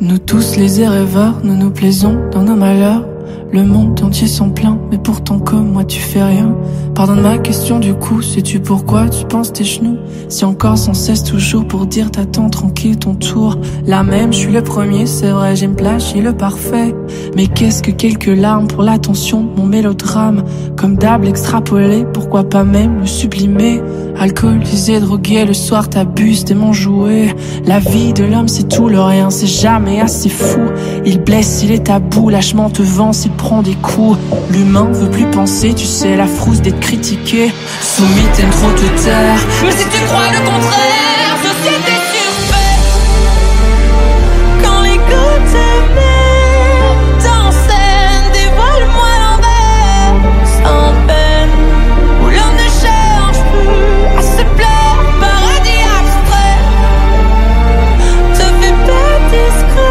Nous tous les rêveurs, nous nous plaisons dans nos malheurs. Le monde entier s'en plaint, mais pourtant comme moi tu fais rien. Pardonne ma question du coup, sais-tu pourquoi tu penses tes genoux? Si encore sans cesse toujours pour dire t'attends tranquille ton tour. Là même je suis le premier, c'est vrai j'aime plagier le parfait. Mais qu'est-ce que quelques larmes pour l'attention de mon mélodrame. Comme d'hab l'extrapoler, pourquoi pas même le sublimer. Alcoolisé, drogué, le soir t'abuses des mon jouet. La vie de l'homme c'est tout, le rien c'est jamais assez fou. Il blesse, il est tabou, lâchement te vance, il prend des coups. L'humain veut plus penser, tu sais la frousse d'être critiqué. Soumis t'aimes trop te taire, mais si tu crois le contraire, je sais t'es surfait. Quand les gouttes amères t'enseignent, dévoile-moi l'envers. Sans peine, où l'homme ne cherche plus à se plaire. Paradis abstrait, te fais pas discret.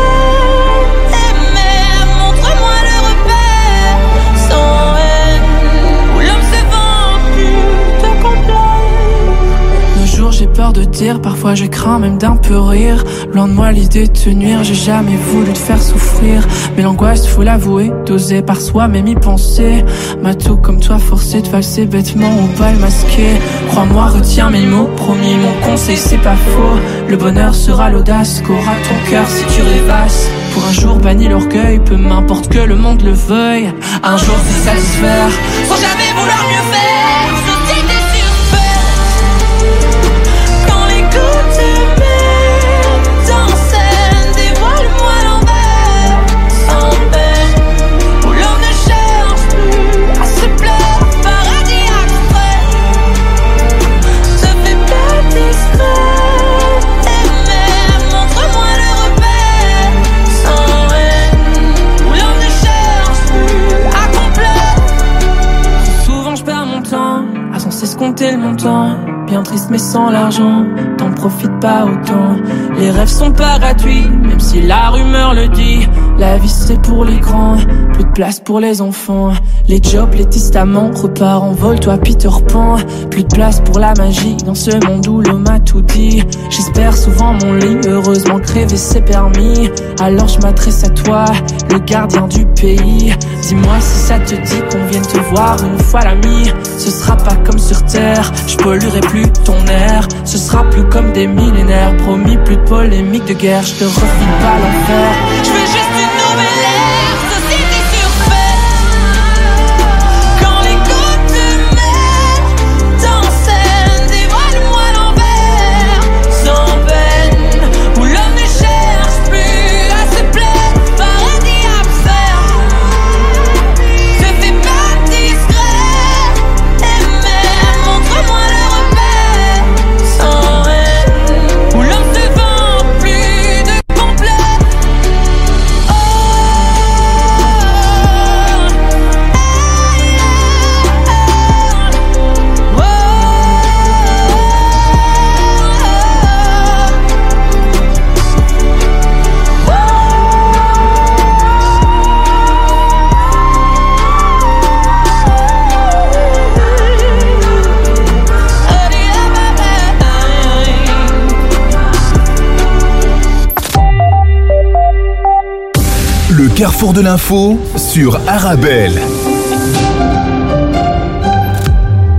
J'ai peur de dire, parfois je crains même d'un peu rire. Loin de moi l'idée de te nuire, j'ai jamais voulu te faire souffrir. Mais l'angoisse, faut l'avouer, dosée par soi-même y penser. M'a tout comme toi forcé de valser bêtement au bal masqué. Crois-moi, retiens mes mots, promis mon conseil c'est pas faux. Le bonheur sera l'audace qu'aura ton cœur si tu rêvasses. Pour un jour banni l'orgueil, peu m'importe que le monde le veuille. Un jour c'est satisfaire, sans jamais vouloir mieux faire. triste mais sans l'argent, t'en profites pas autant. Les rêves sont pas gratuits, même si la rumeur le dit. La vie c'est pour les grands, plus de place pour les enfants. Les jobs, les testaments, repars en vol, toi Peter Pan. Plus de place pour la magie, dans ce monde où l'homme a tout dit. J'espère souvent mon lit, heureusement créver c'est permis. Alors je m'adresse à toi, le gardien du pays. Dis-moi si ça te dit qu'on vienne te voir une fois l'ami. Ce sera pas comme sur terre, je polluerai plus ton air. Ce sera plus comme des millénaires, promis plus de polémique de guerre. Je te refile pas l'enfer, je vais juste une nouvelle ère, société sur paix. Quand les gouttes de mer t'enseignent, dévoile-moi l'envers, sans peine, où l'homme ne cherche plus à se plaire. Paradis absurde, ne fais pas discret, et même montre-moi le repère, sans haine, où l'homme se vend plus de complet. Le carrefour de l'info sur Arabelle.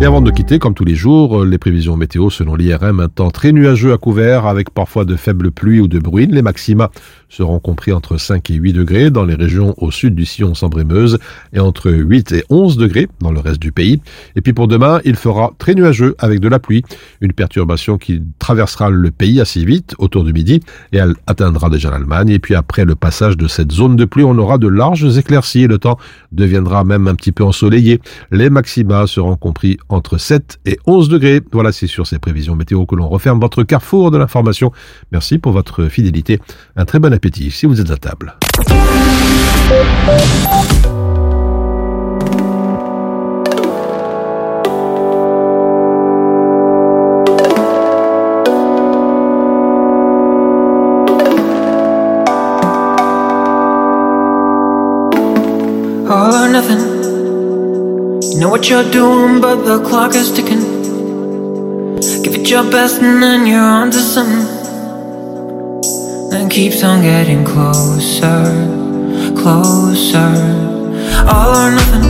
Et avant de nous quitter, comme tous les jours, les prévisions météo selon l'IRM, un temps très nuageux à couvert avec parfois de faibles pluies ou de bruines. Les maxima seront compris entre 5 et 8 degrés dans les régions au sud du Sillon Sambre-et-Meuse et entre 8 et 11 degrés dans le reste du pays. Et puis pour demain, il fera très nuageux avec de la pluie, une perturbation qui traversera le pays assez vite autour du midi et elle atteindra déjà l'Allemagne. Et puis après le passage de cette zone de pluie, on aura de larges éclaircies et le temps deviendra même un petit peu ensoleillé. Les maxima seront compris entre 7 et 11 degrés. Voilà, c'est sur ces prévisions météo que l'on referme votre carrefour de l'information. Merci pour votre fidélité. Un très bon appétit si vous êtes à table. All or nothing. You know what you're doing, but the clock is ticking. Give it your best and then you're on to something. And keeps on getting closer, closer. All or nothing.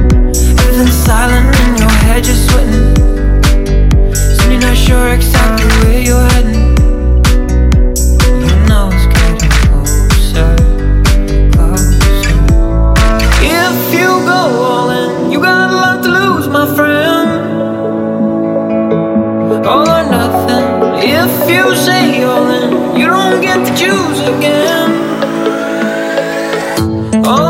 Everything's silent and your head just sweating. So you're not sure exactly where you're heading. You know it's getting closer, closer. If you go all in, you got a lot to lose, my friend. All or nothing. If you say all in, you don't get to choose again. All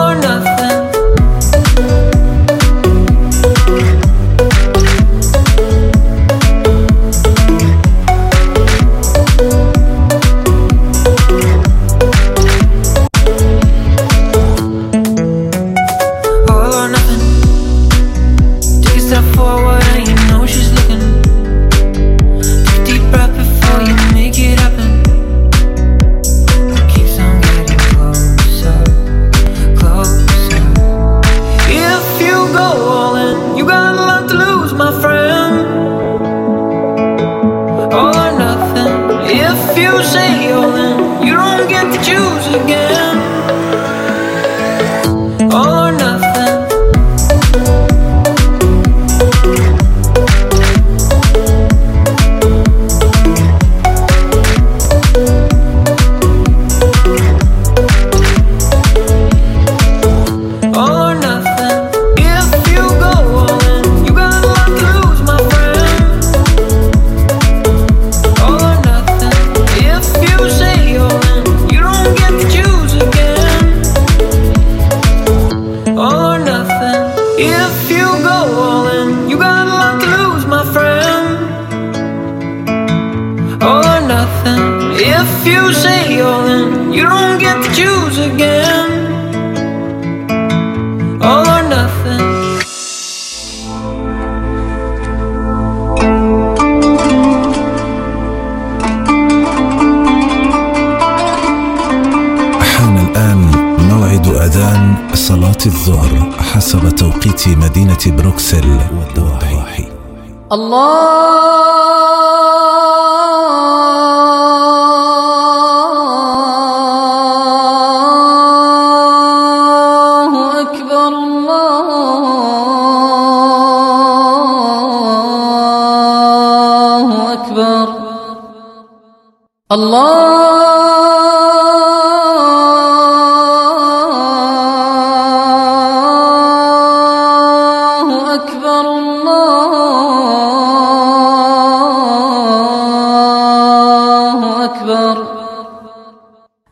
or nothing. All or nothing. صلاة الظهر حسب توقيت مدينة بروكسل والضواحي.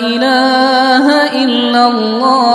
إله إلا الله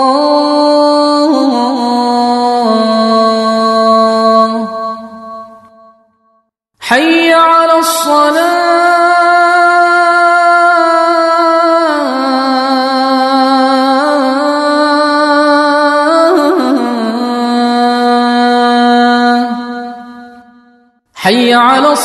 حي على الصلاة حي على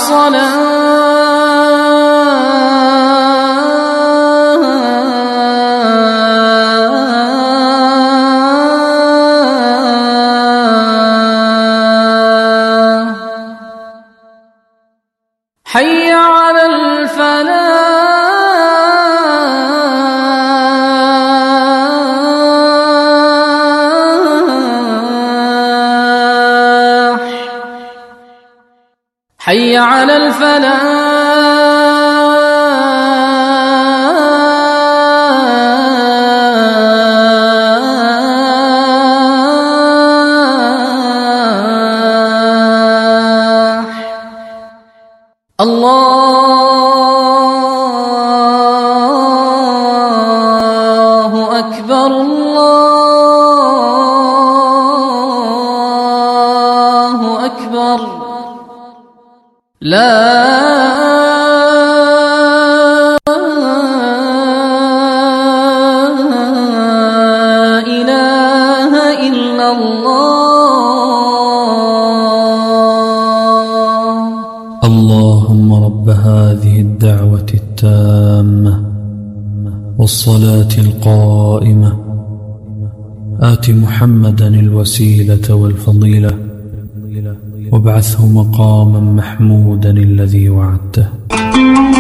حي على الفلاح حي على والصلاة القائمة آت محمدا الوسيلة والفضيلة وابعثه مقاما محمودا الذي وعدته.